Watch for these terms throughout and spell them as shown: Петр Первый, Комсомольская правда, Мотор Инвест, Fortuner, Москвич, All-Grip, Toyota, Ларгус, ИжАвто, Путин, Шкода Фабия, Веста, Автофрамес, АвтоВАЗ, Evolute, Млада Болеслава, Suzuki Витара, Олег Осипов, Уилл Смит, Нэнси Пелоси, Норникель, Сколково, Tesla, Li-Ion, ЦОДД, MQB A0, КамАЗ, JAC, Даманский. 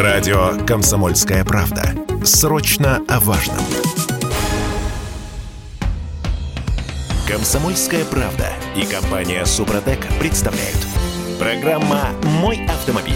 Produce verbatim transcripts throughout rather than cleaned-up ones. Радио «Комсомольская правда». Срочно о важном. «Комсомольская правда» и компания «Супротек» представляют. Программа «Мой автомобиль».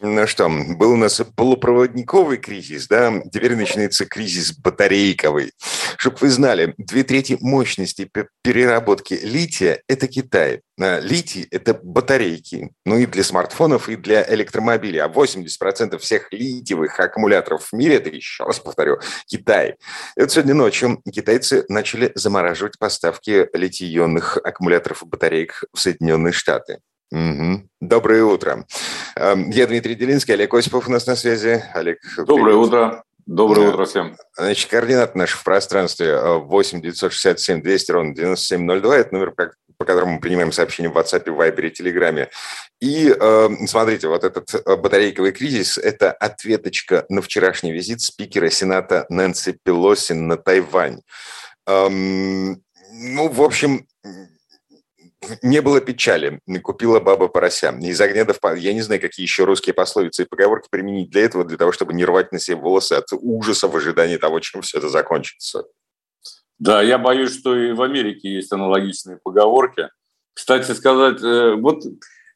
Ну что, был у нас полупроводниковый кризис, да, теперь начинается кризис батарейковый. Чтобы вы знали, две трети мощности переработки лития – это Китай. Литий – это батарейки, ну и для смартфонов, и для электромобилей. А восемьдесят процентов всех литиевых аккумуляторов в мире – это, еще раз повторю, Китай. И вот сегодня ночью китайцы начали замораживать поставки литий-ионных аккумуляторов и батареек в Соединенные Штаты. Угу. Доброе утро. Я Дмитрий Делинский, Олег Осипов у нас на связи. Олег, доброе привет. утро. Доброе да. утро всем. Значит, координаты наши в пространстве восемь девятьсот шестьдесят семь двести ровно девяносто семь ноль два. Это номер, по которому мы принимаем сообщения в WhatsApp, Viber и Telegram. И э, смотрите, вот этот батарейковый кризис – это ответочка на вчерашний визит спикера Сената Нэнси Пелоси на Тайвань. Эм, ну, в общем... Не было печали, купила баба порося. Из огня до впадины. Я не знаю, какие еще русские пословицы и поговорки применить для этого, для того, чтобы не рвать на себе волосы от ужаса в ожидании того, чем все это закончится. Да, я боюсь, что и в Америке есть аналогичные поговорки. Кстати сказать, вот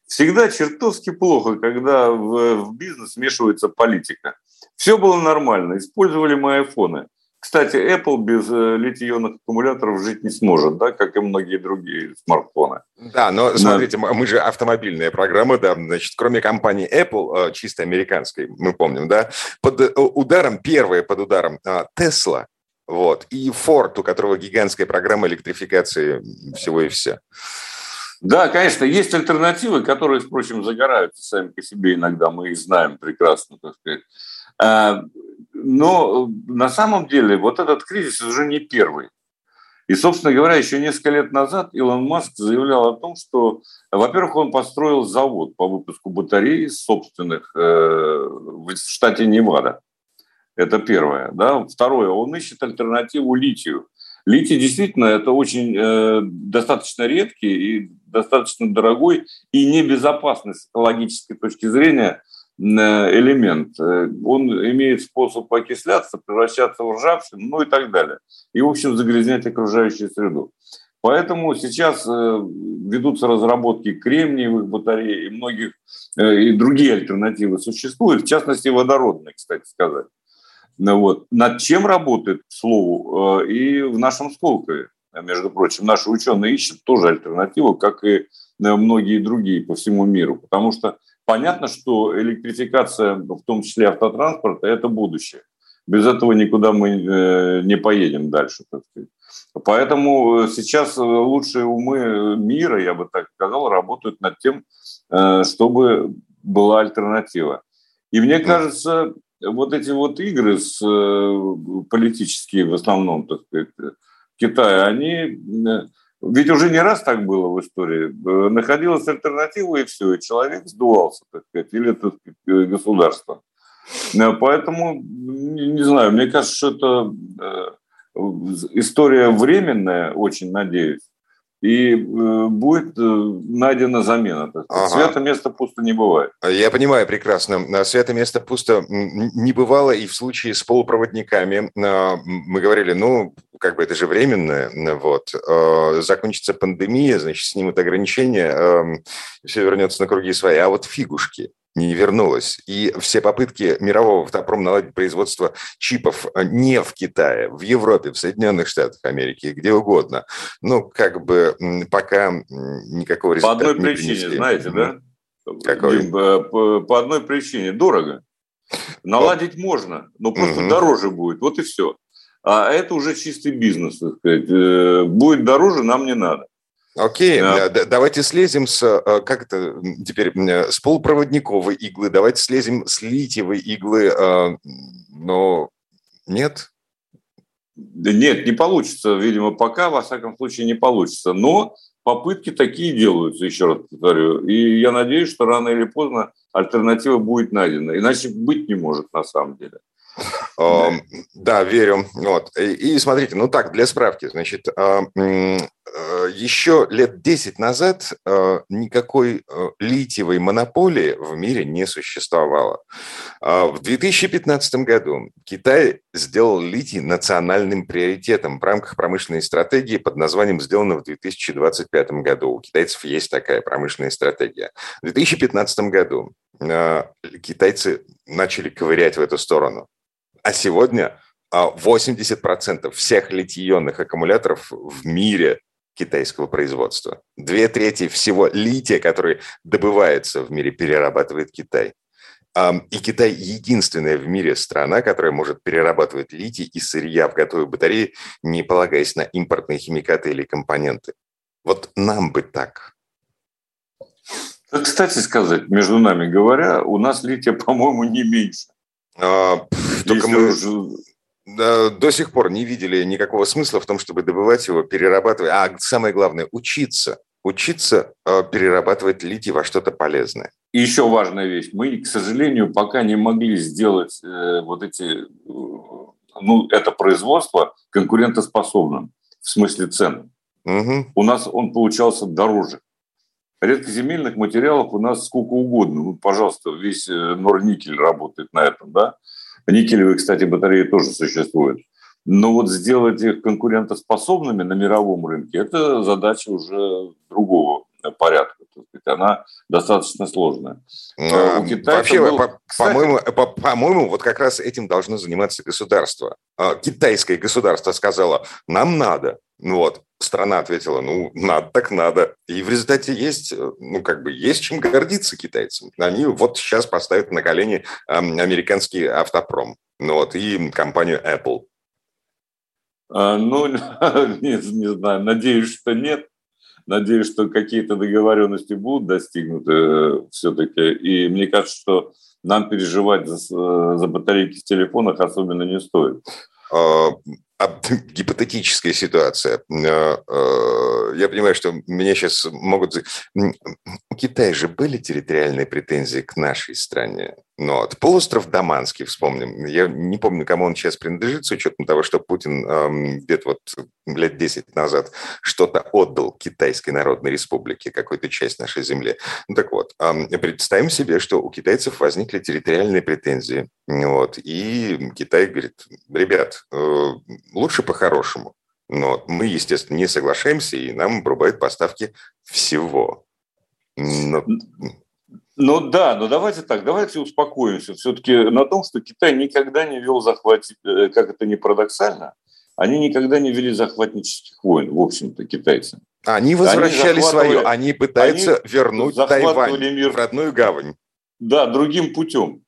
всегда чертовски плохо, когда в бизнес вмешивается политика. Все было нормально, использовали мы айфоны. Кстати, Apple без литий-ионных аккумуляторов жить не сможет, да, как и многие другие смартфоны. Да, но смотрите, да. мы же автомобильная программа, да, значит, кроме компании Apple, чисто американской, мы помним, да, под ударом, первая под ударом Tesla, вот, и Ford, у которого гигантская программа электрификации всего и вся. Да, конечно, есть альтернативы, которые, впрочем, загораются сами по себе иногда, мы их знаем прекрасно, так сказать. Но на самом деле вот этот кризис уже не первый. И, собственно говоря, еще несколько лет назад Илон Маск заявлял о том, что, во-первых, он построил завод по выпуску батарей собственных э, в штате Невада. Это первое. Да? Второе, он ищет альтернативу литию. Литий действительно это очень э, достаточно редкий и достаточно дорогой и небезопасный с экологической точки зрения элемент. Он имеет способ окисляться, превращаться в ржавчину, ну и так далее. И, в общем, загрязнять окружающую среду. Поэтому сейчас ведутся разработки кремниевых батарей, и многих, и другие альтернативы существуют, в частности, водородные, кстати сказать. Вот. Над чем работает, к слову, и в нашем Сколкове, между прочим, наши ученые ищут тоже альтернативу, как и многие другие по всему миру, потому что понятно, что электрификация, в том числе автотранспорта, это будущее. Без этого никуда мы не поедем дальше, так сказать. Поэтому сейчас лучшие умы мира, я бы так сказал, работают над тем, чтобы была альтернатива. И мне кажется, вот эти вот игры с, политические в основном, так сказать, Китая, они... Ведь уже не раз так было в истории. Находилась альтернатива, и все, и человек сдувался, так сказать, или так сказать, государство. Поэтому, не знаю, мне кажется, что это история временная, очень надеюсь, и будет найдена замена. Ага. Свято место пусто не бывает. Я понимаю прекрасно. Свято место пусто не бывало, и в случае с полупроводниками мы говорили, ну... как бы это же временно, вот, закончится пандемия, значит, снимут ограничения, все вернется на круги свои, а вот фигушки не вернулось. И все попытки мирового автопрома наладить производство чипов не в Китае, в Европе, в Соединенных Штатах Америки, где угодно, ну, как бы пока никакого результата не принесли. По одной причине, знаете, да? Какой? По одной причине, дорого. Наладить можно, но просто дороже будет, вот и все. А это уже чистый бизнес, так сказать. Будет дороже, нам не надо. Окей, а... давайте слезем с, как это теперь, с полупроводниковой иглы, давайте слезем с литиевой иглы, но нет? Нет, не получится, видимо, пока, во всяком случае, не получится. Но попытки такие делаются, еще раз повторю. И я надеюсь, что рано или поздно альтернатива будет найдена. Иначе быть не может, на самом деле. Да, да верю. Вот. И, и смотрите, ну так, для справки, значит, еще лет десять назад никакой литиевой монополии в мире не существовало. В две тысячи пятнадцатом году Китай сделал литий национальным приоритетом в рамках промышленной стратегии под названием «Сделано в две тысячи двадцать пятом году». У китайцев есть такая промышленная стратегия. В две тысячи пятнадцатом году китайцы начали ковырять в эту сторону. А сегодня восемьдесят процентов всех литий-ионных аккумуляторов в мире китайского производства. Две трети всего лития, который добывается в мире, перерабатывает Китай. И Китай единственная в мире страна, которая может перерабатывать литий из сырья в готовые батареи, не полагаясь на импортные химикаты или компоненты. Вот нам бы так. Кстати сказать, между нами говоря, у нас лития, по-моему, не меньше. А, только мы уже... до сих пор не видели никакого смысла в том, чтобы добывать его, перерабатывать. А самое главное, учиться. Учиться перерабатывать литий во что-то полезное. И еще важная вещь. Мы, к сожалению, пока не могли сделать вот эти, ну, это производство конкурентоспособным в смысле цен. Угу. У нас он получался дороже. Редкоземельных материалов у нас сколько угодно. Ну, пожалуйста, весь Норникель работает на этом, да? Никелевые, кстати, батареи тоже существуют. Но вот сделать их конкурентоспособными на мировом рынке – это задача уже другого порядка. То есть она достаточно сложная. А, у вообще, был... по, кстати... по-моему, по, по-моему, вот как раз этим должно заниматься государство. Китайское государство сказало «нам надо». Вот. Страна ответила, ну, надо так надо. И в результате есть, ну, как бы, есть чем гордиться китайцам. Они вот сейчас поставят на колени американский автопром, ну, вот, и компанию Apple. А, ну, не, не знаю, надеюсь, что нет. Надеюсь, что какие-то договоренности будут достигнуты все-таки. И мне кажется, что нам переживать за, за батарейки в телефонах особенно не стоит. Гипотетическая ситуация. Я понимаю, что меня сейчас могут... У Китая же были территориальные претензии к нашей стране. Но вот полуостров Даманский, вспомним. Я не помню, кому он сейчас принадлежит, с учетом того, что Путин эм, где-то вот лет десять назад что-то отдал Китайской Народной Республике, какую-то часть нашей земли. Ну так вот, эм, представим себе, что у китайцев возникли территориальные претензии. Вот, и Китай говорит, ребят, э, лучше по-хорошему. Но мы, естественно, не соглашаемся, и нам обрубают поставки всего. Но... Ну да, но давайте так, давайте успокоимся все-таки на том, что Китай никогда не вел захват, как это ни парадоксально, они никогда не вели захватнических войн, в общем-то, китайцы. Они возвращали свое, они пытаются они вернуть Тайвань мир в родную гавань. Да, другим путем.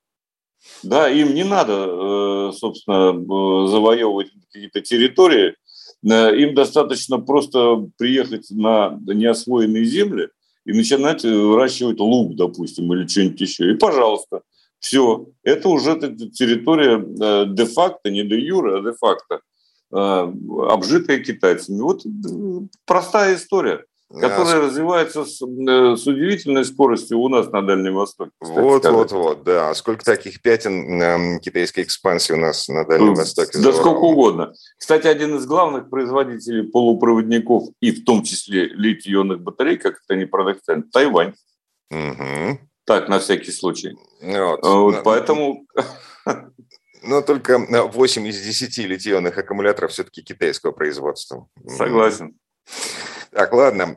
Да, им не надо, собственно, завоевывать какие-то территории, им достаточно просто приехать на неосвоенные земли и начинать выращивать лук, допустим, или что-нибудь еще. И, пожалуйста, все. Это уже территория де-факто, не де-юре, а де-факто, обжитая китайцами. Вот простая история, которая yes. развивается с, с удивительной скоростью у нас на Дальнем Востоке. Вот-вот-вот, да. Сколько таких пятен китайской экспансии у нас на Дальнем ну, Востоке. Да сколько угодно. Кстати, один из главных производителей полупроводников, и в том числе литий-ионных батарей, как это ни парадоксально, Тайвань. Угу. Так, на всякий случай. Вот. Вот, поэтому... Но только восемь из десяти литий-ионных аккумуляторов все-таки китайского производства. Согласен. Так, ладно,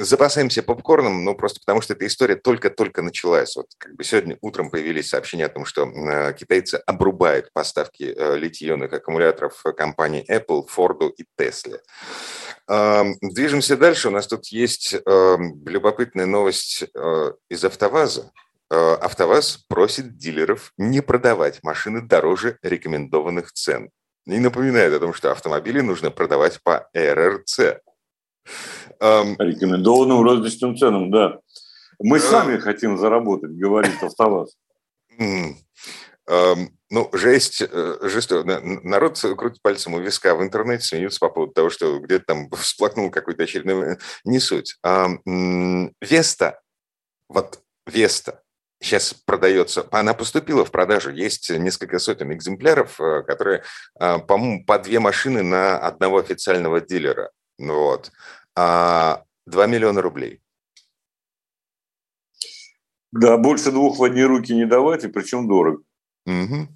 запасаемся попкорном, ну, просто потому что эта история только-только началась. Вот как бы сегодня утром появились сообщения о том, что китайцы обрубают поставки литий-ионных аккумуляторов компании Apple, Ford и Tesla. Движемся дальше. У нас тут есть любопытная новость из АвтоВАЗа. АвтоВАЗ просит дилеров не продавать машины дороже рекомендованных цен. И напоминает о том, что автомобили нужно продавать по РРЦ. Рекомендованным розничным ценам, да. Мы сами хотим заработать, говорит АвтоВАЗ. Ну, жесть, жесть. Народ крутит пальцем у виска в интернете, смеются по поводу того, что где-то там всплакнул какой-то очередной... Не суть. Веста, вот Веста, сейчас продается, она поступила в продажу, есть несколько сотен экземпляров, которые, по-моему, по две машины на одного официального дилера, вот, два миллиона рублей. Да, больше двух в одни руки не давать, и причем дорого. Угу.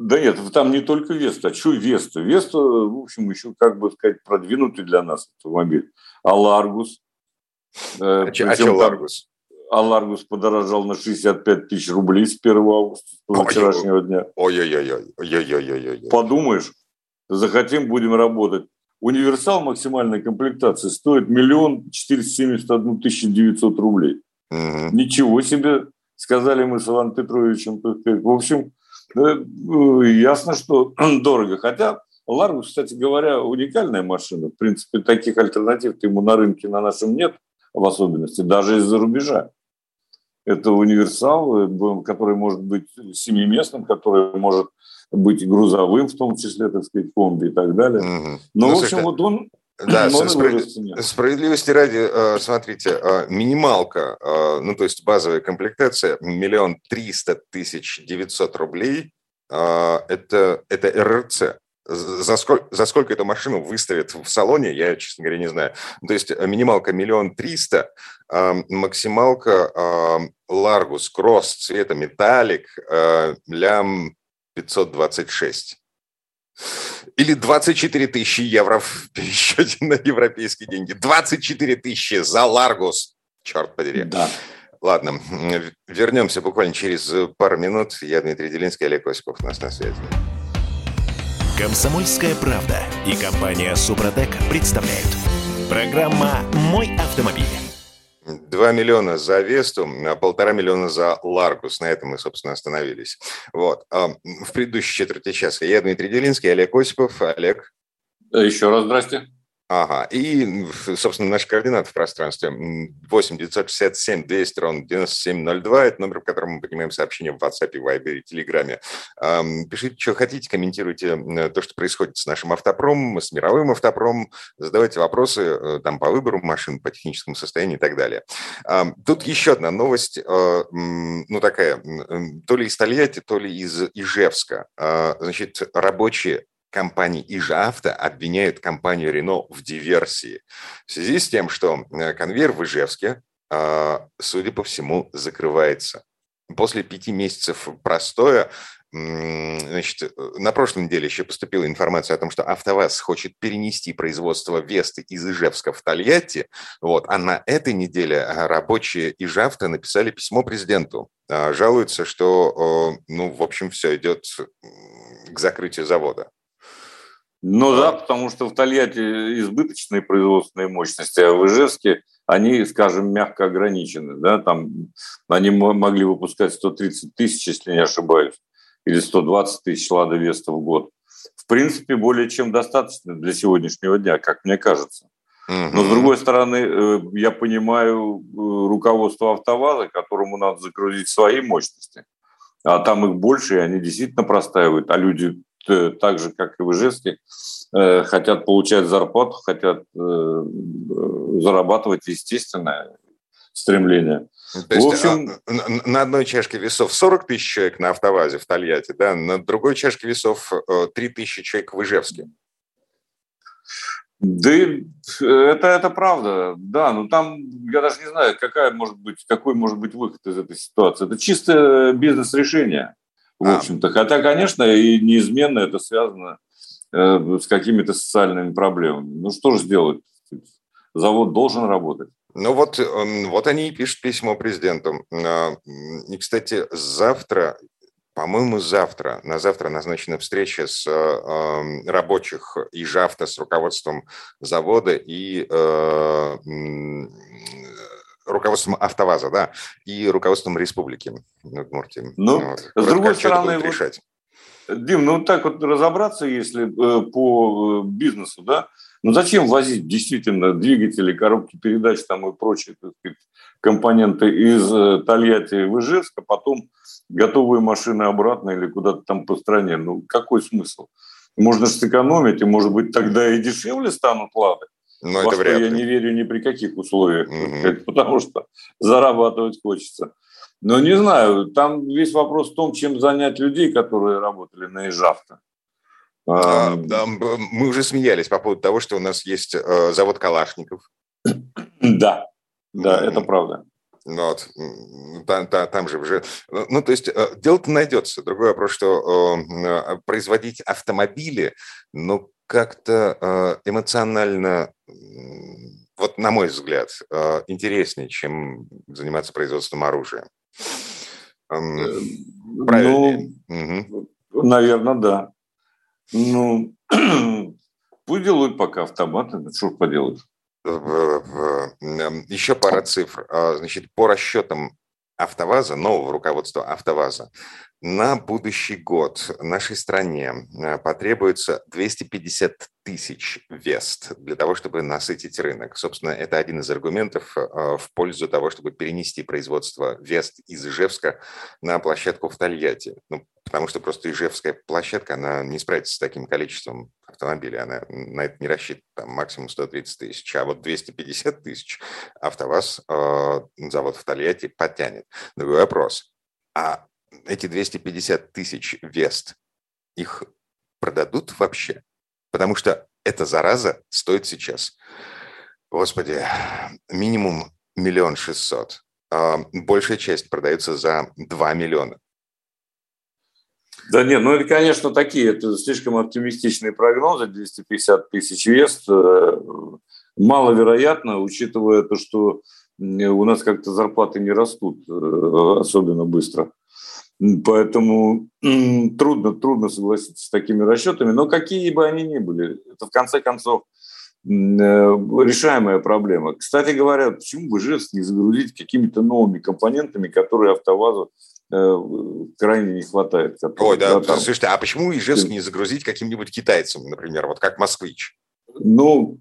Да нет, там не только Веста, а что Веста? Веста, в общем, еще, как бы сказать, продвинутый для нас автомобиль. А Ларгус? А, а что Ларгус? А Ларгус подорожал на шестьдесят пять тысяч рублей с первого августа, с вчерашнего дня. Ой-ой-ой, ой-ой-ой. Подумаешь, захотим, будем работать. Универсал максимальной комплектации стоит миллион четыреста семьдесят одна тысяча девятьсот рублей. Угу. Ничего себе, сказали мы с Иваном Петровичем. В общем, ясно, что дорого. Хотя Ларгус, кстати говоря, уникальная машина. В принципе, таких альтернатив ему на рынке на нашем нет, в особенности, даже из-за рубежа. Это универсал, который может быть семиместным, который может быть грузовым, в том числе, так сказать, комби и так далее. Угу. Но, ну, в общем, это... вот он... Да, справедливости, справедливости ради, смотрите, минималка, ну, то есть базовая комплектация, миллион триста тысяч девятьсот рублей, это, это РРЦ. За сколько, за сколько эту машину выставят в салоне, я, честно говоря, не знаю. То есть минималка миллион триста, максималка Ларгус, кросс, цвета металлик, лям пятьсот двадцать шесть. Или двадцать четыре тысячи евро в пересчете на европейские деньги. двадцать четыре тысячи за Ларгус. Черт подери. Да. Ладно, вернемся буквально через пару минут. Я Дмитрий Делинский, Олег Осипов, нас на связи. «Комсомольская правда» и компания «Супротек» представляют. Программа «Мой автомобиль». два миллиона за Весту, полтора миллиона за Ларгус. На этом мы, собственно, остановились. Вот. В предыдущей четверти часа я, Дмитрий Делинский, Олег Осипов. Олег. Еще раз здрасте. Ага. И, собственно, наши координаты в пространстве. восемь девятьсот шестьдесят семь двести ровно девяносто семь ноль два. Это номер, по которому мы принимаем сообщения в WhatsApp, Viber и Telegram. Пишите, что хотите, комментируйте то, что происходит с нашим автопромом, с мировым автопромом. Задавайте вопросы там, по выбору машин, по техническому состоянию и так далее. Тут еще одна новость, ну такая, то ли из Тольятти, то ли из Ижевска. Значит, рабочие компании ИжАвто обвиняют компанию Рено в диверсии в связи с тем, что конвейер в Ижевске, судя по всему, закрывается. После пяти месяцев простоя, значит, на прошлой неделе еще поступила информация о том, что АвтоВАЗ хочет перенести производство Весты из Ижевска в Тольятти. Вот. А на этой неделе рабочие ИжАвто написали письмо президенту. Жалуются, что, ну, в общем, все идет к закрытию завода. Ну да, потому что в Тольятти избыточные производственные мощности, а в Ижевске они, скажем, мягко ограничены. Да? Там они могли выпускать сто тридцать тысяч, если не ошибаюсь, или сто двадцать тысяч «Лада Веста» в год. В принципе, более чем достаточно для сегодняшнего дня, как мне кажется. Mm-hmm. Но, с другой стороны, я понимаю руководство «АвтоВАЗа», которому надо загрузить свои мощности. А там их больше, и они действительно простаивают, а люди... так же, как и в Ижевске, хотят получать зарплату, хотят зарабатывать, естественное стремление. То есть в общем, на одной чашке весов сорок тысяч человек на АвтоВАЗе в Тольятти, да, на другой чашке весов три тысячи человек в Ижевске. Да, это, это правда, да, но там, я даже не знаю, какая может быть, какой может быть выход из этой ситуации. Это чисто бизнес-решение. В общем-то, хотя, конечно, и неизменно это связано э, с какими-то социальными проблемами. Ну, что же делать? Завод должен работать. Ну, вот, вот они и пишут письмо президенту. И, кстати, завтра, по-моему, завтра, на завтра назначена встреча с э, рабочих ИжАвто, с руководством завода и... Э, руководством АвтоВАЗа, да, и руководством республики Удмуртии. Ну, вот. С другой стороны, вот, Дим, ну так вот разобраться, если по бизнесу, да, ну зачем возить действительно двигатели, коробки передач там и прочие, так сказать, компоненты из Тольятти в Ижевск, а потом готовые машины обратно или куда-то там по стране. Ну какой смысл? Можно же сэкономить, и, может быть, тогда и дешевле станут «Лады». Но во это что я не верю ни при каких условиях, угу. Потому что зарабатывать хочется. Но не знаю, там весь вопрос в том, чем занять людей, которые работали на ИжАвто. А, да, мы уже смеялись по поводу того, что у нас есть э, завод Калашников. Да, да, это правда. Вот. Там, там, там же уже... Ну, то есть дело-то найдется. Другой вопрос, что э, производить автомобили, ну, как-то эмоционально, вот на мой взгляд, интереснее, чем заниматься производством оружия. Правильнее? Ну, угу. Наверное, да. Ну, пусть делают пока автоматы, что ж поделать. Еще пара цифр. Значит, по расчетам АвтоВАЗа, нового руководства АвтоВАЗа, на будущий год нашей стране потребуется двести пятьдесят тысяч Вест для того, чтобы насытить рынок. Собственно, это один из аргументов в пользу того, чтобы перенести производство Вест из Ижевска на площадку в Тольятти. Ну, потому что просто ижевская площадка, она не справится с таким количеством автомобилей. Она на это не рассчитана, там, максимум сто тридцать тысяч. А вот двести пятьдесят тысяч АвтоВАЗ, э, завод в Тольятти, подтянет. Другой вопрос. А эти двести пятьдесят тысяч Вест, их продадут вообще? Потому что эта зараза стоит сейчас, господи, минимум миллион шестьсот. Большая часть продается за два миллиона. Да нет, ну это, конечно, такие, это слишком оптимистичные прогнозы, двести пятьдесят тысяч Вест. Маловероятно, учитывая то, что у нас как-то зарплаты не растут особенно быстро. Поэтому трудно, трудно согласиться с такими расчетами, но какие бы они ни были, это в конце концов решаемая проблема. Кстати говоря, почему бы ЖЭС не загрузить какими-то новыми компонентами, которые АвтоВАЗу крайне не хватает? Которые, Ой, да, да там... слушайте, а почему ИжАвто не загрузить каким-нибудь китайцам, например, вот как Москвич? Ну,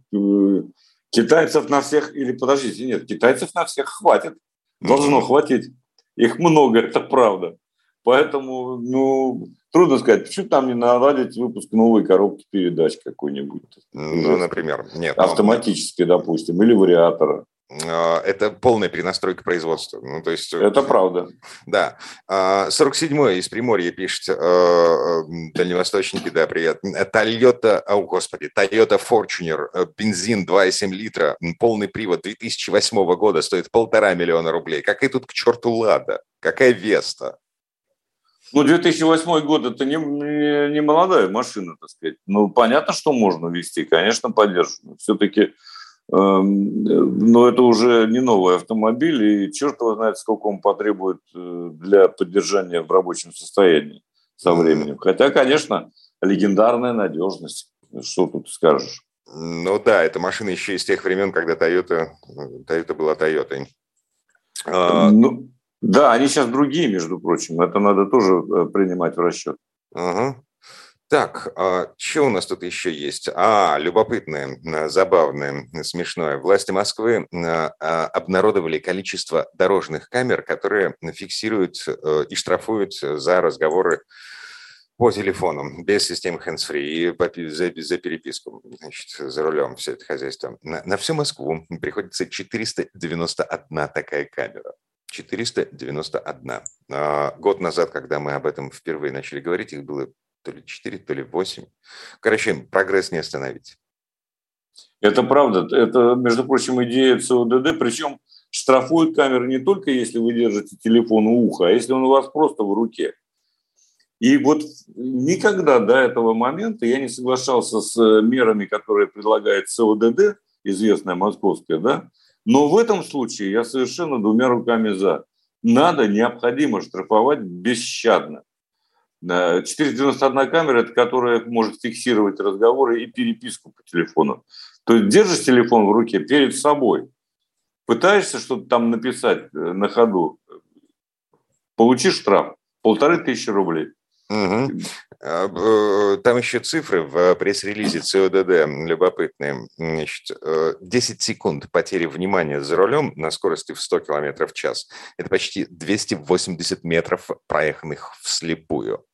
китайцев на всех, или подождите, нет, китайцев на всех хватит, должно mm-hmm. хватить, их много, это правда. Поэтому, ну, трудно сказать, почему там не наладить выпуск новой коробки передач какой-нибудь. Ну, например, нет. Автоматической, но... допустим, или вариатора. Это полная перенастройка производства. Ну, то есть, это правда. Да. сорок седьмой из Приморья пишет, дальневосточники, да, привет. Toyota, о, господи, Toyota Fortuner, бензин два и семь литра, полный привод две тысячи восьмого года, стоит полтора миллиона рублей. Какая тут к черту Лада? Какая Веста? Ну, две тысячи восьмой год – это не, не, не молодая машина, так сказать. Ну, понятно, что можно вести, конечно, поддерживаю. Все-таки, э, но это уже не новый автомобиль, и черт его знает, сколько он потребует для поддержания в рабочем состоянии со временем. Хотя, конечно, легендарная надежность, что тут скажешь. Ну да, эта машина еще из тех времен, когда Toyota, Toyota была Toyota. А... Ну... Да, они сейчас другие, между прочим. Это надо тоже принимать в расчет. Ага. Так, а что у нас тут еще есть? А, любопытное, забавное, смешное. Власти Москвы обнародовали количество дорожных камер, которые фиксируют и штрафуют за разговоры по телефону, без системы hands-free, и за, за переписку, значит, за рулем все это хозяйство. На, на всю Москву приходится четыреста девяносто одна такая камера. четыреста девяносто одна. А, год назад, когда мы об этом впервые начали говорить, их было то ли четыре, то ли восемь. Короче, прогресс не остановить. Это правда. Это, между прочим, идея ЦОДД. Причем штрафуют камеры не только, если вы держите телефон у уха, а если он у вас просто в руке. И вот никогда до этого момента я не соглашался с мерами, которые предлагает ЦОДД, известная московская, да? Но в этом случае я совершенно двумя руками за. Надо, необходимо штрафовать бесщадно. четыреста девяносто одна камера – это которая может фиксировать разговоры и переписку по телефону. То есть держишь телефон в руке перед собой, пытаешься что-то там написать на ходу, получишь штраф – полторы тысячи рублей. Угу. Там еще цифры в пресс-релизе ЦОДД любопытные. Значит, десять секунд потери внимания за рулем на скорости в сто километров в час. Это почти двести восемьдесят метров, проеханных вслепую.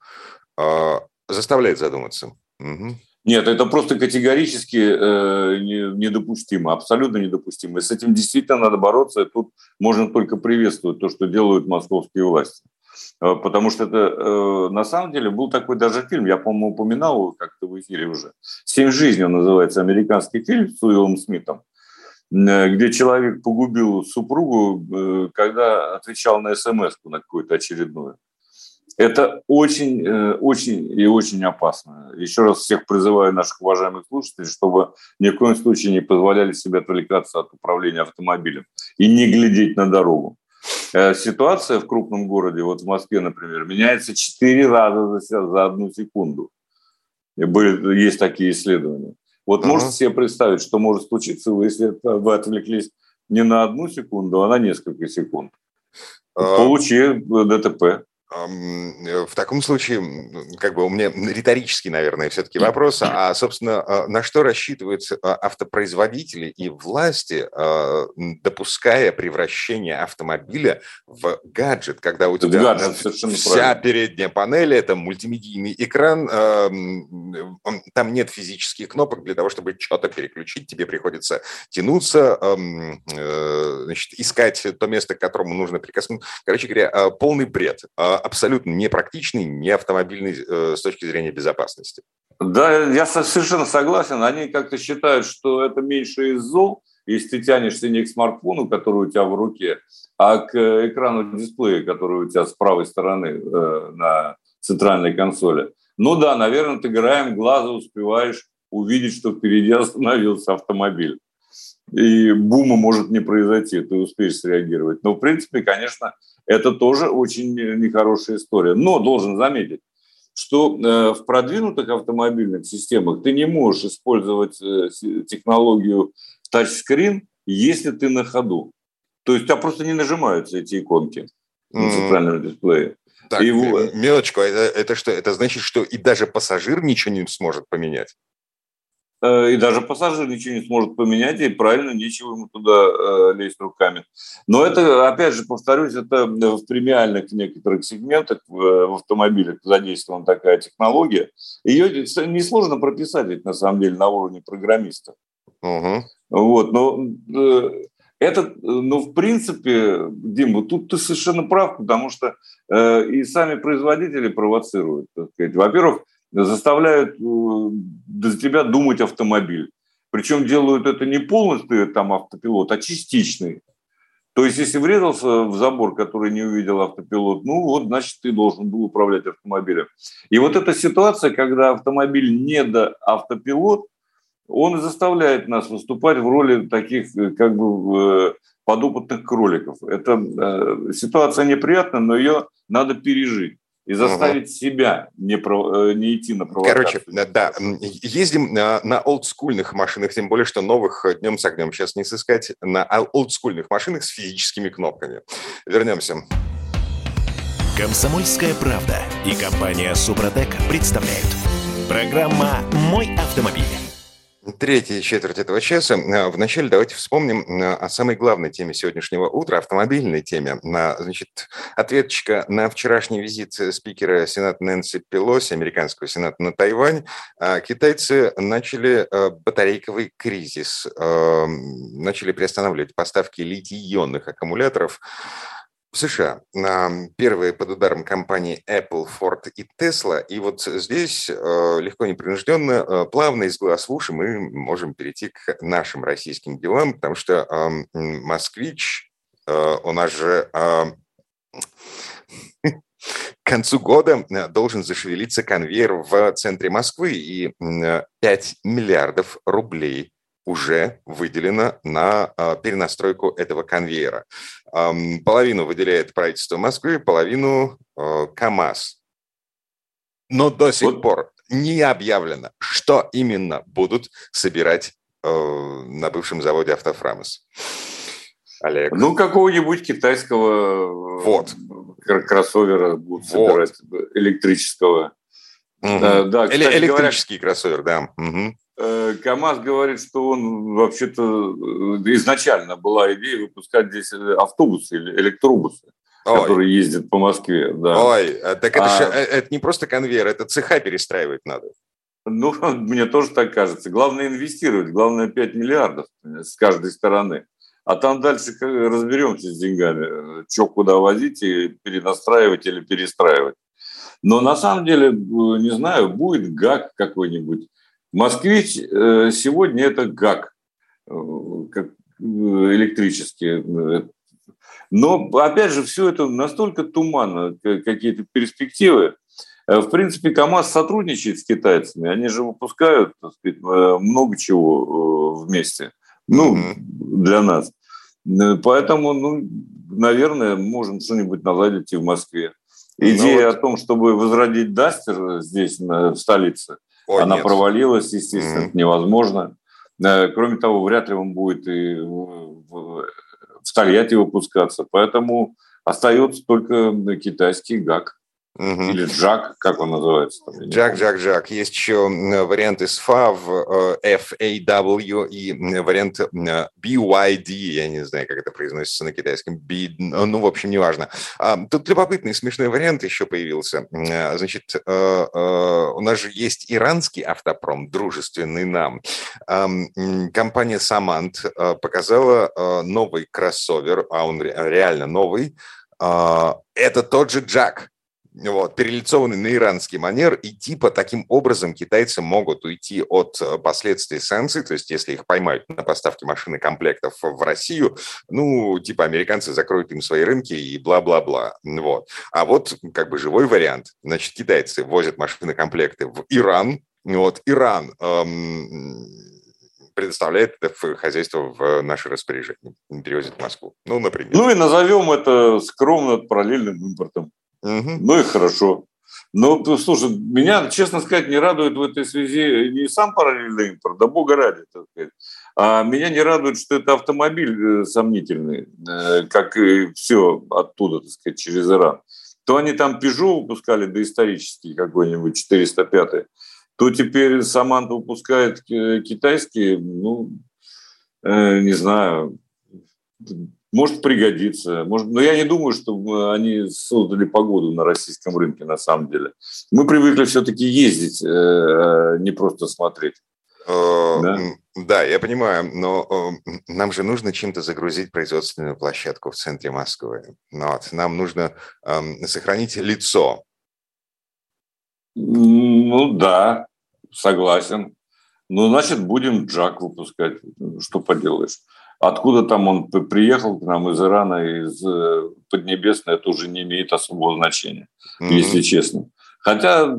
Заставляет задуматься. Угу. Нет, это просто категорически э, не, недопустимо, абсолютно недопустимо. И с этим действительно надо бороться. И тут можно только приветствовать то, что делают московские власти. Э, потому что это, э, на самом деле, был такой даже фильм, я, по-моему, упоминал его как-то в эфире уже. «Семь жизней» он называется, американский фильм с Уиллом Смитом, э, где человек погубил супругу, э, когда отвечал на смс-ку на какую-то очередную. Это очень, очень и очень опасно. Еще раз всех призываю наших уважаемых слушателей, чтобы ни в коем случае не позволяли себе отвлекаться от управления автомобилем и не глядеть на дорогу. Ситуация в крупном городе, вот в Москве, например, меняется четыре раза за, за одну секунду. Были, есть такие исследования. Вот uh-huh. можете себе представить, что может случиться, если вы отвлеклись не на одну секунду, а на несколько секунд. Uh-huh. Получи дэ тэ пэ. В таком случае, как бы у меня риторический, наверное, все-таки вопрос, а, собственно, на что рассчитывают автопроизводители и власти, допуская превращение автомобиля в гаджет, когда у тебя гаджет, вся правильно. Передняя панель, это мультимедийный экран, там нет физических кнопок, для того, чтобы что-то переключить, тебе приходится тянуться, значит, искать то место, к которому нужно прикоснуться. Короче говоря, полный бред. Абсолютно непрактичный, не автомобильный с точки зрения безопасности. Да, я совершенно согласен. Они как-то считают, что это меньше из зол, если ты тянешься не к смартфону, который у тебя в руке, а к экрану дисплея, который у тебя с правой стороны э, на центральной консоли. Ну да, наверное, ты краем глаза успеваешь увидеть, что впереди остановился автомобиль. И бума может не произойти, ты успеешь среагировать. Но, в принципе, конечно, это тоже очень нехорошая история. Но должен заметить, что в продвинутых автомобильных системах ты не можешь использовать технологию тачскрин, если ты на ходу. То есть у тебя просто не нажимаются эти иконки на центральном mm-hmm. дисплее. Так, и в... мелочку, это, это что? Это значит, что и даже пассажир ничего не сможет поменять? И даже пассажир ничего не сможет поменять, и правильно, нечего ему туда э, лезть руками. Но это, опять же, повторюсь, это в премиальных некоторых сегментах в автомобилях задействована такая технология. Ее несложно прописать, ведь, на самом деле, на уровне программиста. Угу. Вот, но э, это, ну, в принципе, Дим, вот тут ты совершенно прав, потому что э, и сами производители провоцируют, так сказать. Во-первых, заставляют за тебя думать автомобиль. Причем делают это не полностью там, автопилот, а частичный. То есть, если врезался в забор, который не увидел автопилот, ну вот, значит, ты должен был управлять автомобилем. И вот эта ситуация, когда автомобиль не до автопилот, он и заставляет нас выступать в роли таких как бы подопытных кроликов. Это э, ситуация неприятная, но ее надо пережить. И заставить угу. себя не, про, не идти на провокацию. Короче, да, ездим на, на олдскульных машинах, тем более, что новых днем с огнем сейчас не сыскать, на олдскульных машинах с физическими кнопками. Вернемся. «Комсомольская правда» и компания «Супротек» представляют. Программа «Мой автомобиль». Третья четверть этого часа. Вначале давайте вспомним о самой главной теме сегодняшнего утра, автомобильной теме. Значит, ответчика на вчерашний визит спикера Сената Нэнси Пелоси, американского Сената, на Тайвань, китайцы начали батарейковый кризис, начали приостанавливать поставки литий-ионных аккумуляторов в США. Первые под ударом компании Apple, Ford и Tesla. И вот здесь легко, непринужденно, плавно из глаз в уши мы можем перейти к нашим российским делам, потому что «Москвич», у нас же к концу года должен зашевелиться конвейер в центре Москвы, и пять миллиардов рублей уже выделено на перенастройку этого конвейера. Половину выделяет правительство Москвы, половину КамАЗ. Но до сих вот. пор не объявлено, что именно будут собирать на бывшем заводе «Автофрамес». Олег. Ну, какого-нибудь китайского вот. кроссовера будут вот. собирать, электрического. Угу. Да, да, кстати, Эле- электрический говоря... кроссовер, да. Угу. КамАЗ говорит, что он вообще-то изначально была идея выпускать здесь автобусы или электробусы, Ой. которые ездят по Москве. Да. Ой, так это, а... же, это не просто конвейер, это цеха перестраивать надо. Ну, мне тоже так кажется. Главное инвестировать, главное пять миллиардов с каждой стороны. А там дальше разберемся с деньгами, что куда возить и перенастраивать или перестраивать. Но на самом деле, не знаю, будет ГАК какой-нибудь. Москвич сегодня это ГАК электрический. Но, опять же, все это настолько туманно, какие-то перспективы. В принципе, КамАЗ сотрудничает с китайцами. Они же выпускают, так сказать, много чего вместе. Ну, для нас. Поэтому, ну, наверное, можем что-нибудь наладить и в Москве. Идея ну, вот... о том, чтобы возродить Дастер здесь, в столице, О, она нет. провалилась, естественно, mm-hmm. невозможно. Кроме того, вряд ли он будет и в Тольятти выпускаться. Поэтому остается только китайский ГАК. Угу. Или джак, как он называется? Джак, джак, джак. Есть еще варианты с эф эй дабл ю, эф эй дабл ю и вариант би уай ди, я не знаю, как это произносится на китайском, B, ну, в общем, неважно. Тут любопытный, смешной вариант еще появился. Значит, у нас же есть иранский автопром, дружественный нам. Компания Samand показала новый кроссовер, а он реально новый. Это тот же джак. Вот, перелицованный на иранский манер, и типа таким образом китайцы могут уйти от последствий санкций, то есть если их поймают на поставке машин и комплектов в Россию, ну, типа американцы закроют им свои рынки и бла-бла-бла. Вот. А вот как бы живой вариант. Значит, китайцы возят машины комплекты в Иран. Вот, Иран эм, предоставляет это хозяйство в наше распоряжение, перевозит в Москву. Ну, например. Ну и назовем это скромно параллельным импортом. Угу. Ну и хорошо. Но, слушай, меня, честно сказать, не радует в этой связи не сам параллельный импорт, да бога ради, так сказать, а меня не радует, что это автомобиль сомнительный, как и все оттуда, так сказать, через Иран. То они там Peugeot выпускали доисторический какой-нибудь четыреста пятый, то теперь Samand выпускает китайский, ну, не знаю... Может пригодиться. Может... Но я не думаю, что они создали погоду на российском рынке, на самом деле. Мы привыкли все-таки ездить, э, не просто смотреть. Да? Да, я понимаю, но э, нам же нужно чем-то загрузить производственную площадку в центре Москвы. Вот. Нам нужно э, сохранить лицо. Ну да, согласен. Ну, значит, будем джак выпускать. Что поделаешь? Откуда там он приехал к нам из Ирана, из Поднебесной, это уже не имеет особого значения, mm-hmm. если честно. Хотя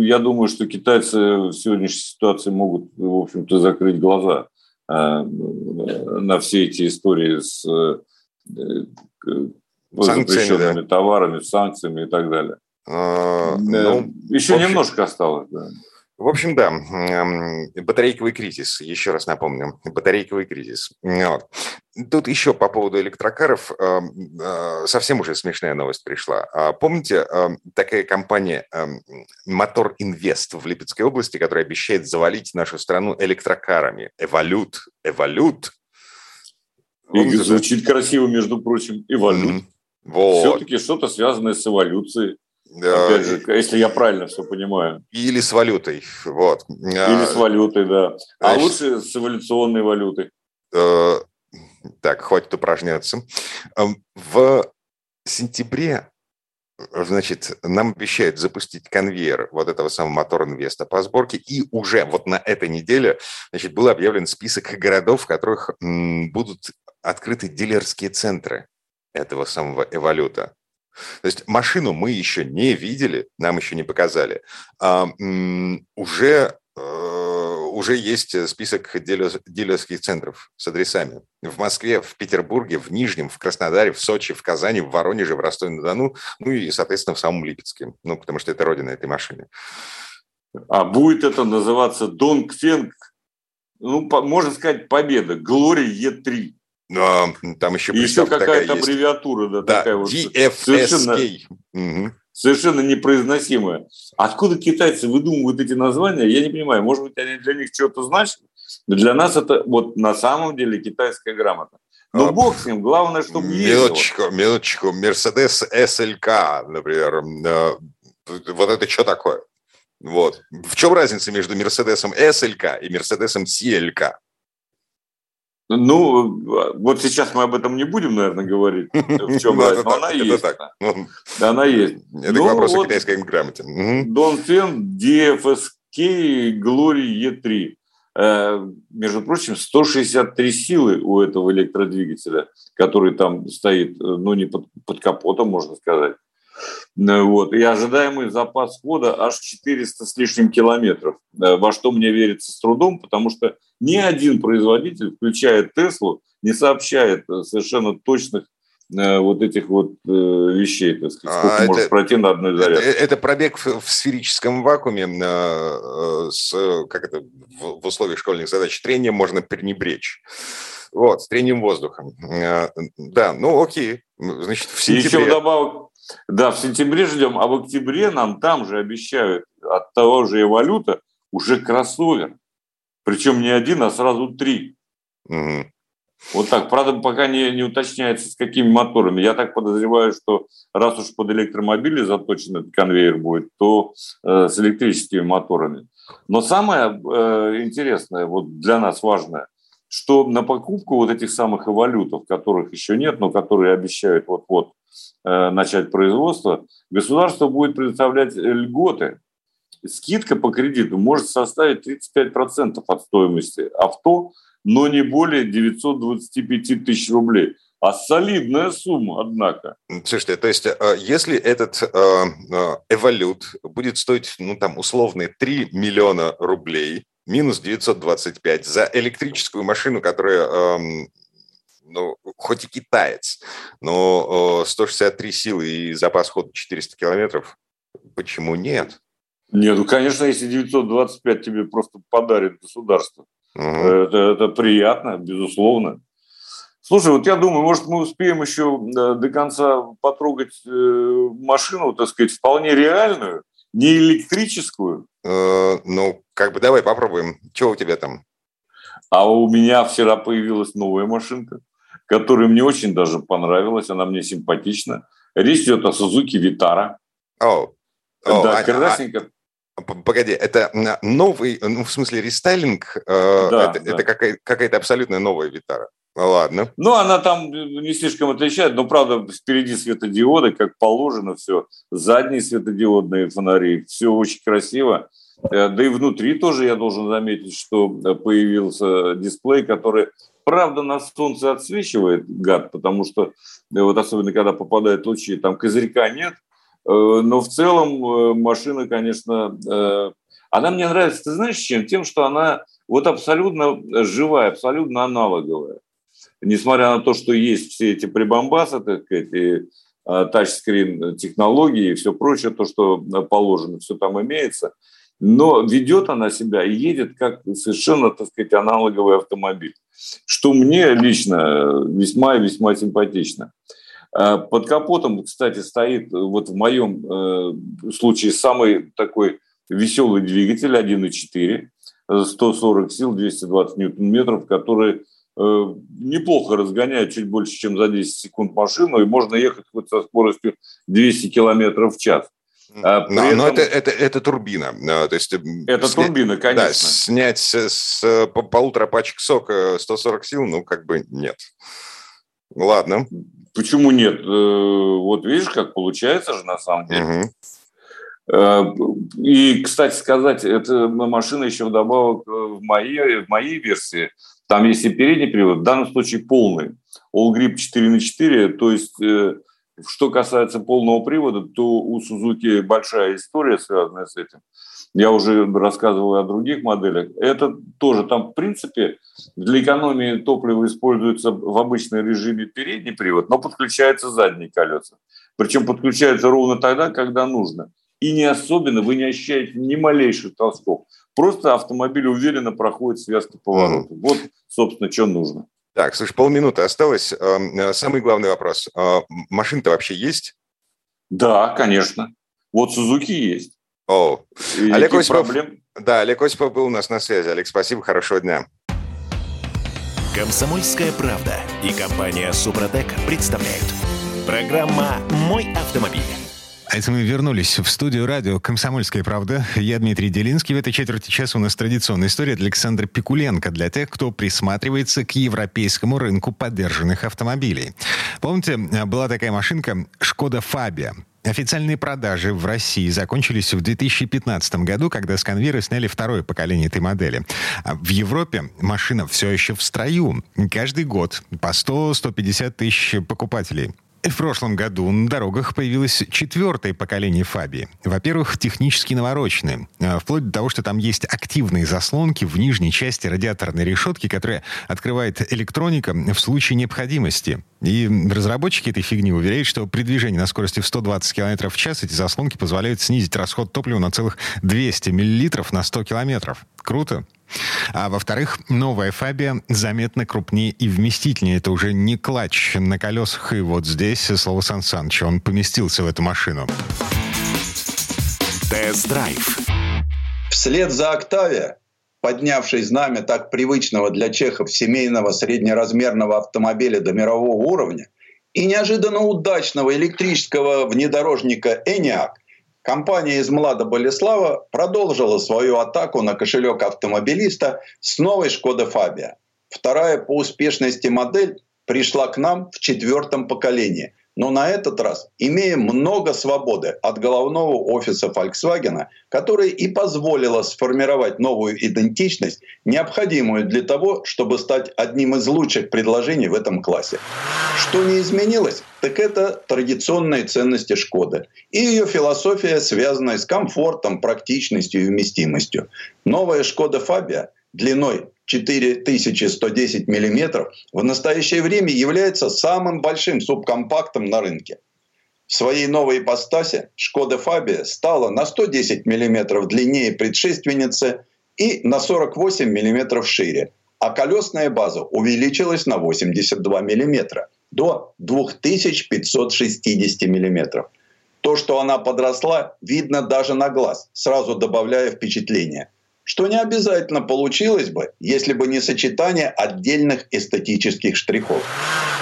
я думаю, что китайцы в сегодняшней ситуации могут, в общем-то, закрыть глаза э, на все эти истории с э, запрещенными да? товарами, санкциями и так далее. Uh, ну, Еще общем... немножко осталось, да. В общем, да, батарейковый кризис, еще раз напомню, батарейковый кризис. Вот. Тут еще по поводу электрокаров совсем уже смешная новость пришла. Помните, такая компания «Мотор Инвест» в Липецкой области, которая обещает завалить нашу страну электрокарами? Evolute, Evolute. И звучит красиво, между прочим, Evolute. Mm-hmm. Вот. Все-таки что-то связанное с эволюцией. Опять же, если я правильно все понимаю. Или с валютой. Вот. Или с валютой, да. А, а лучше с эволюционной валютой. Э, так, хватит упражняться. В сентябре, значит, нам обещают запустить конвейер вот этого самого Мотор Инвеста по сборке. И уже вот на этой неделе, значит, был объявлен список городов, в которых м, будут открыты дилерские центры этого самого Эволюта. То есть машину мы еще не видели, нам еще не показали. А, м, уже, э, уже есть список дилер, дилерских центров с адресами. В Москве, в Петербурге, в Нижнем, в Краснодаре, в Сочи, в Казани, в Воронеже, в Ростове-на-Дону, ну и, соответственно, в самом Липецке. Ну, потому что это родина этой машины. А будет это называться Dongfeng, ну, по, можно сказать, победа, Glory и три. Но там еще, еще какая-то аббревиатура, да, да, такая вот ди эф эс кей. Совершенно, угу. совершенно непроизносимая. Откуда китайцы выдумывают эти названия, я не понимаю. Может быть, они для них что-то значат, но для нас это вот на самом деле китайская грамота. Но а, бог с ним, главное, чтобы ездил. Минуточку, минуточку. Мерседес эс эл ка, например. Вот это что такое? Вот. В чем разница между Мерседесом эс эл ка и Мерседесом си эл ка? Ну, вот сейчас мы об этом не будем, наверное, говорить, в чем разница, но она есть. Она есть. Это к вопросу о китайской грамоте. Dongfeng, ди эф эс кей, Glory и три. Между прочим, сто шестьдесят три силы у этого электродвигателя, который там стоит, ну, не под, под капотом, можно сказать. Вот. И ожидаемый запас хода аж четыреста с лишним километров, во что мне верится с трудом, потому что ни один производитель, включая Теслу, не сообщает совершенно точных э, вот этих вот э, вещей, так сказать, сколько а может это, пройти на одной зарядке. Это, это пробег в, в сферическом вакууме, э, с, как это в, в условиях школьных задач трения можно пренебречь. Вот, с трением воздуха. Э, да, ну окей. Значит, в сентябре... Еще добавок. Да, в сентябре ждем, а в октябре нам там же обещают от того же Evolute уже кроссовер. Причем не один, а сразу три. Угу. Вот так. Правда, пока не, не уточняется, с какими моторами. Я так подозреваю, что раз уж под электромобили заточен этот конвейер будет, то э, с электрическими моторами. Но самое э, интересное, вот для нас важное, что на покупку вот этих самых Evolute, которых еще нет, но которые обещают вот-вот э, начать производство, государство будет предоставлять льготы. Скидка по кредиту может составить тридцать пять процентов от стоимости авто, но не более девятьсот двадцать пять тысяч рублей. А солидная сумма, однако. Слушайте, то есть, если этот Evolute будет стоить, ну, там, условные три миллиона рублей, минус девятьсот двадцать пять за электрическую машину, которая... Ну, хоть и китаец, но сто шестьдесят три силы и запас хода четыреста километров, почему нет? Нет, ну, конечно, если девятьсот двадцать пять тебе просто подарит государство, угу. это, это приятно, безусловно. Слушай, вот я думаю, может, мы успеем еще до конца потрогать машину, так сказать, вполне реальную, не электрическую. Э, ну, как бы давай попробуем. Чего у тебя там? А у меня вчера появилась новая машинка, которая мне очень даже понравилась, она мне симпатична. Речь идет о Suzuki Витара. Oh. Oh, да, I, красненько. I, погоди, это новый, ну, в смысле рестайлинг, э, да, это, да. это какая, какая-то абсолютно новая Витара. Ладно. Ну, она там не слишком отличает, но, правда, впереди светодиоды, как положено все, задние светодиодные фонари, все очень красиво. Да и внутри тоже я должен заметить, что появился дисплей, который, правда, на солнце отсвечивает, гад, потому что, вот особенно когда попадают лучи, там козырька нет, но в целом машина, конечно, она мне нравится, ты знаешь, чем? Тем, что она вот абсолютно живая, абсолютно аналоговая. Несмотря на то, что есть все эти прибамбасы, так сказать, и тачскрин технологии и все прочее, то, что положено, все там имеется, но ведет она себя и едет как совершенно, так сказать, аналоговый автомобиль, что мне лично весьма и весьма симпатично. Под капотом, кстати, стоит вот в моем случае самый такой веселый двигатель один и четыре, сто сорок сил, двести двадцать ньютон-метров, который неплохо разгоняет чуть больше, чем за десять секунд машину, и можно ехать хоть со скоростью двести километров в час. А но этом... но это, это, это турбина. То есть, это сня... турбина, конечно. Да, снять с, с полутора пачек сока сто сорок сил, ну, как бы нет. Ладно. Почему нет? Вот видишь, как получается же на самом деле. Угу. И, кстати сказать, эта машина еще вдобавок в моей, в моей версии. Там есть и передний привод, в данном случае полный. All-Grip четыре на четыре, то есть... Что касается полного привода, то у Suzuki большая история, связанная с этим. Я уже рассказывал о других моделях. Это тоже там, в принципе, для экономии топлива используется в обычном режиме передний привод, но подключаются задние колеса. Причем подключаются ровно тогда, когда нужно. И не особенно вы не ощущаете ни малейших толчков. Просто автомобиль уверенно проходит связки поворотов. Вот, собственно, что нужно. Так, слушай, полминуты осталось. Самый главный вопрос. Машин-то вообще есть? Да, конечно. Вот Suzuki есть. О, и Олег Осипов, проблем... да, Олег Осипов был у нас на связи. Олег, спасибо, хорошего дня. Комсомольская правда и компания Супротек представляют. Программа «Мой автомобиль». Это мы вернулись в студию радио «Комсомольская правда». Я Дмитрий Делинский. В этой четверти часа у нас традиционная история от Александра Пикуленко для тех, кто присматривается к европейскому рынку подержанных автомобилей. Помните, была такая машинка «Шкода Фабия». Официальные продажи в России закончились в две тысячи пятнадцатом году, когда с конвейера сняли второе поколение этой модели. А в Европе машина все еще в строю. Каждый год по сто-сто пятьдесят тысяч покупателей. В прошлом году на дорогах появилось четвертое поколение Фабии. Во-первых, технически навороченные. Вплоть до того, что там есть активные заслонки в нижней части радиаторной решетки, которая открывает электроника в случае необходимости. И разработчики этой фигни уверяют, что при движении на скорости в сто двадцать километров в час эти заслонки позволяют снизить расход топлива на целых двести миллилитров на сто километров. Круто. А во-вторых, новая Фабия заметно крупнее и вместительнее. Это уже не клатч на колесах. И вот здесь слово Сан Санычу. Он поместился в эту машину. Тест-драйв. Вслед за «Октавия», поднявшей знамя так привычного для чехов семейного среднеразмерного автомобиля до мирового уровня и неожиданно удачного электрического внедорожника Enyaq, компания из Млада Болеслава продолжила свою атаку на кошелек автомобилиста с новой «Шкода Фабия». Вторая по успешности модель пришла к нам в четвертом поколении, но на этот раз имея много свободы от головного офиса Volkswagen, которая и позволила сформировать новую идентичность, необходимую для того, чтобы стать одним из лучших предложений в этом классе. Что не изменилось, так это традиционные ценности «Шкоды» и ее философия, связанная с комфортом, практичностью и вместимостью. Новая «Шкода Фабия» длиной четыре тысячи сто десять миллиметров в настоящее время является самым большим субкомпактом на рынке. В своей новой ипостаси «Шкода Фабия» стала на сто десять миллиметров длиннее предшественницы и на сорок восемь миллиметров шире, а колесная база увеличилась на восемьдесят два миллиметра до две тысячи пятьсот шестьдесят миллиметров. То, что она подросла, видно даже на глаз, сразу добавляя впечатление, что не обязательно получилось бы, если бы не сочетание отдельных эстетических штрихов.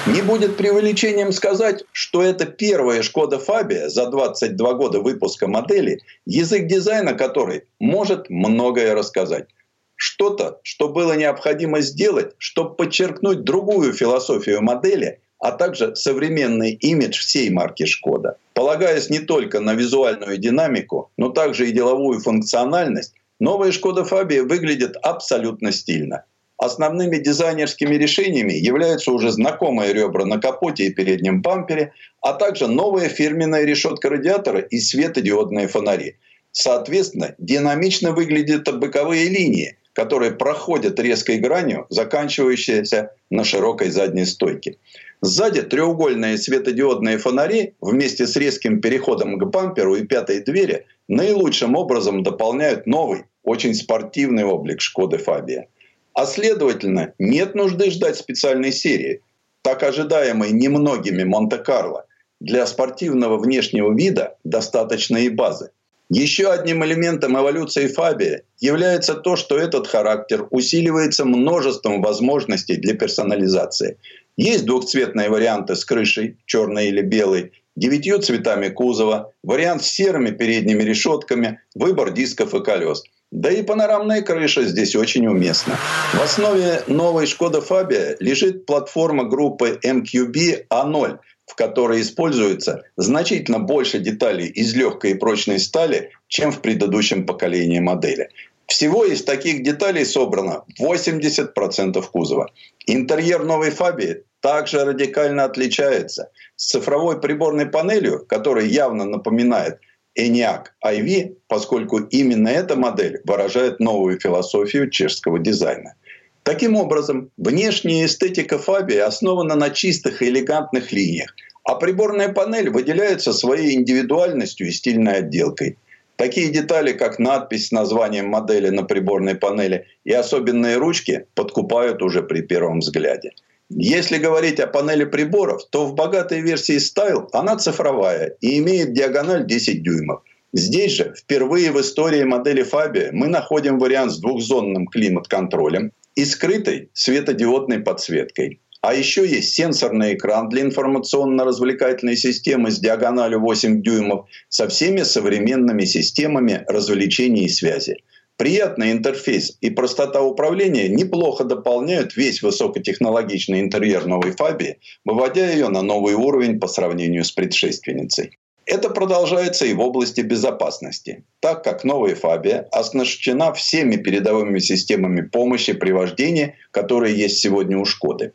Не будет преувеличением сказать, что это первая «Шкода Фабия» за двадцать два года выпуска модели, язык дизайна которой может многое рассказать. Что-то, что было необходимо сделать, чтобы подчеркнуть другую философию модели, а также современный имидж всей марки «Шкода». Полагаясь не только на визуальную динамику, но также и деловую функциональность, новая «Шкода Фабия» выглядит абсолютно стильно. Основными дизайнерскими решениями являются уже знакомые ребра на капоте и переднем бампере, а также новая фирменная решетка радиатора и светодиодные фонари. Соответственно, динамично выглядят боковые линии, которые проходят резкой гранью, заканчивающейся на широкой задней стойке. Сзади треугольные светодиодные фонари вместе с резким переходом к бамперу и пятой двери наилучшим образом дополняют новый, очень спортивный облик «Шкоды Фабия». А следовательно, нет нужды ждать специальной серии, так ожидаемой немногими «Монте-Карло». Для спортивного внешнего вида достаточно и базы. Еще одним элементом эволюции «Фабия» является то, что этот характер усиливается множеством возможностей для персонализации. Есть двухцветные варианты с крышей, черный или белый, девятью цветами кузова, вариант с серыми передними решетками, выбор дисков и колес. Да и панорамная крыша здесь очень уместна. В основе новой «Шкода Фабия» лежит платформа группы эм кью би а ноль, в которой используется значительно больше деталей из легкой и прочной стали, чем в предыдущем поколении модели. Всего из таких деталей собрано восемьдесят процентов кузова. Интерьер новой «Фабии» также радикально отличается. С цифровой приборной панелью, которая явно напоминает Enyaq кью ви, поскольку именно эта модель выражает новую философию чешского дизайна. Таким образом, внешняя эстетика «Фабии» основана на чистых и элегантных линиях, а приборная панель выделяется своей индивидуальностью и стильной отделкой. Такие детали, как надпись с названием модели на приборной панели и особенные ручки, подкупают уже при первом взгляде. Если говорить о панели приборов, то в богатой версии Style она цифровая и имеет диагональ десять дюймов. Здесь же впервые в истории модели «Фабия» мы находим вариант с двухзонным климат-контролем и скрытой светодиодной подсветкой. А еще есть сенсорный экран для информационно-развлекательной системы с диагональю восемь дюймов со всеми современными системами развлечений и связи. Приятный интерфейс и простота управления неплохо дополняют весь высокотехнологичный интерьер новой Фабии, выводя ее на новый уровень по сравнению с предшественницей. Это продолжается и в области безопасности, так как новая Фабия оснащена всеми передовыми системами помощи при вождении, которые есть сегодня у Шкоды.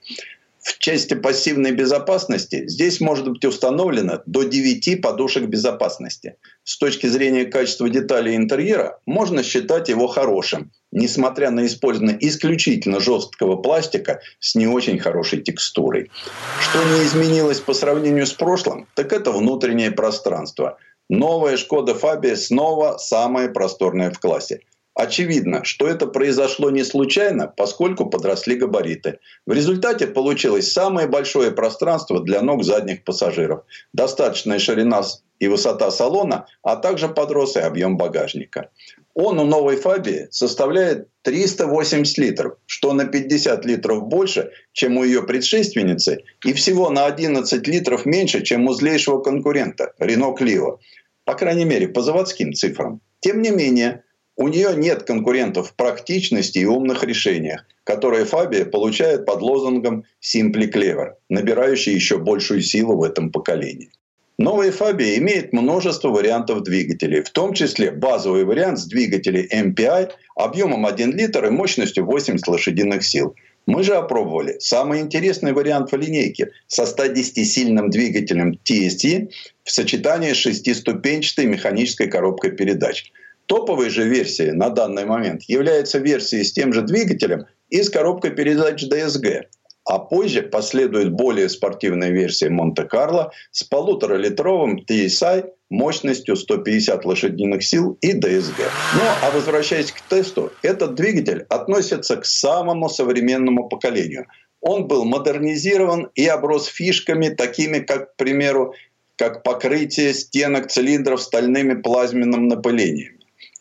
В части пассивной безопасности здесь может быть установлено до девять подушек безопасности. С точки зрения качества деталей интерьера можно считать его хорошим, несмотря на использование исключительно жесткого пластика с не очень хорошей текстурой. Что не изменилось по сравнению с прошлым, так это внутреннее пространство. Новая Шкода Фабия снова самая просторная в классе. Очевидно, что это произошло не случайно, поскольку подросли габариты. В результате получилось самое большое пространство для ног задних пассажиров, достаточная ширина и высота салона, а также подрос и объем багажника. Он у новой Фабии составляет триста восемьдесят литров, что на пятьдесят литров больше, чем у ее предшественницы, и всего на одиннадцать литров меньше, чем у злейшего конкурента Рено Клио, по крайней мере по заводским цифрам. Тем не менее, у нее нет конкурентов в практичности и умных решениях, которые Фабия получает под лозунгом «Simply Clever», набирающий еще большую силу в этом поколении. Новая Фабия имеет множество вариантов двигателей, в том числе базовый вариант с двигателей эм пи ай объемом один литр и мощностью восемьдесят лошадиных сил. Мы же опробовали самый интересный вариант в линейке со сто десятисильным двигателем ти эс и в сочетании с шестиступенчатой механической коробкой передач. Топовой же версией на данный момент является версия с тем же двигателем и с коробкой передач ди эс джи, а позже последует более спортивная версия Монте-Карло с полуторалитровым ти эс ай мощностью сто пятьдесят лошадиных сил и ди эс джи. Ну а возвращаясь к тесту, этот двигатель относится к самому современному поколению. Он был модернизирован и оброс фишками, такими как, к примеру, как покрытие стенок цилиндров стальными плазменным напылением.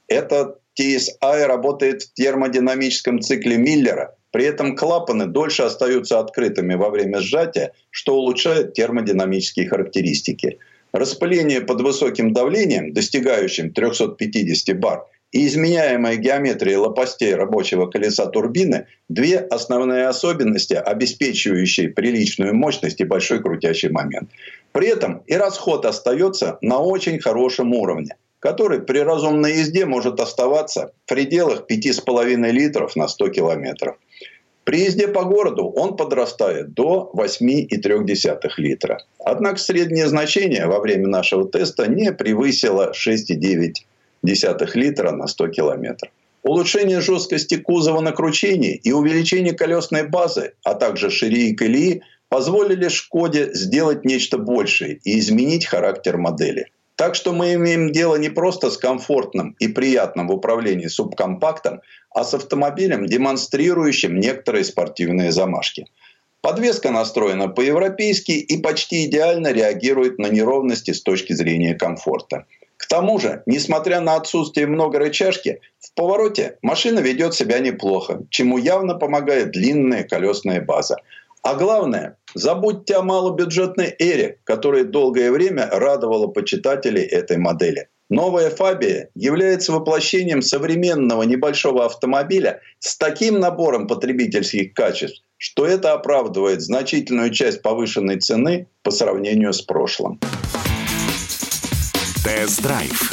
Этот ти эс ай работает в термодинамическом цикле Миллера, при этом клапаны дольше остаются открытыми во время сжатия, что улучшает термодинамические характеристики. Распыление под высоким давлением, достигающим триста пятьдесят бар, и изменяемая геометрия лопастей рабочего колеса турбины – две основные особенности, обеспечивающие приличную мощность и большой крутящий момент. При этом и расход остается на очень хорошем уровне, который при разумной езде может оставаться в пределах пять целых пять десятых литров на сто километров. При езде по городу он подрастает до восемь целых три десятых литра. Однако среднее значение во время нашего теста не превысило шесть целых девять десятых литра на сто километров. Улучшение жесткости кузова на кручении и увеличение колесной базы, а также ширины колеи позволили «Шкоде» сделать нечто большее и изменить характер модели. Так что мы имеем дело не просто с комфортным и приятным в управлении субкомпактом, а с автомобилем, демонстрирующим некоторые спортивные замашки. Подвеска настроена по-европейски и почти идеально реагирует на неровности с точки зрения комфорта. К тому же, несмотря на отсутствие много рычажки, в повороте машина ведет себя неплохо, чему явно помогает длинная колесная база. А главное, забудьте о малобюджетной эре, которая долгое время радовала почитателей этой модели. Новая Фабия является воплощением современного небольшого автомобиля с таким набором потребительских качеств, что это оправдывает значительную часть повышенной цены по сравнению с прошлым. Тест-драйв.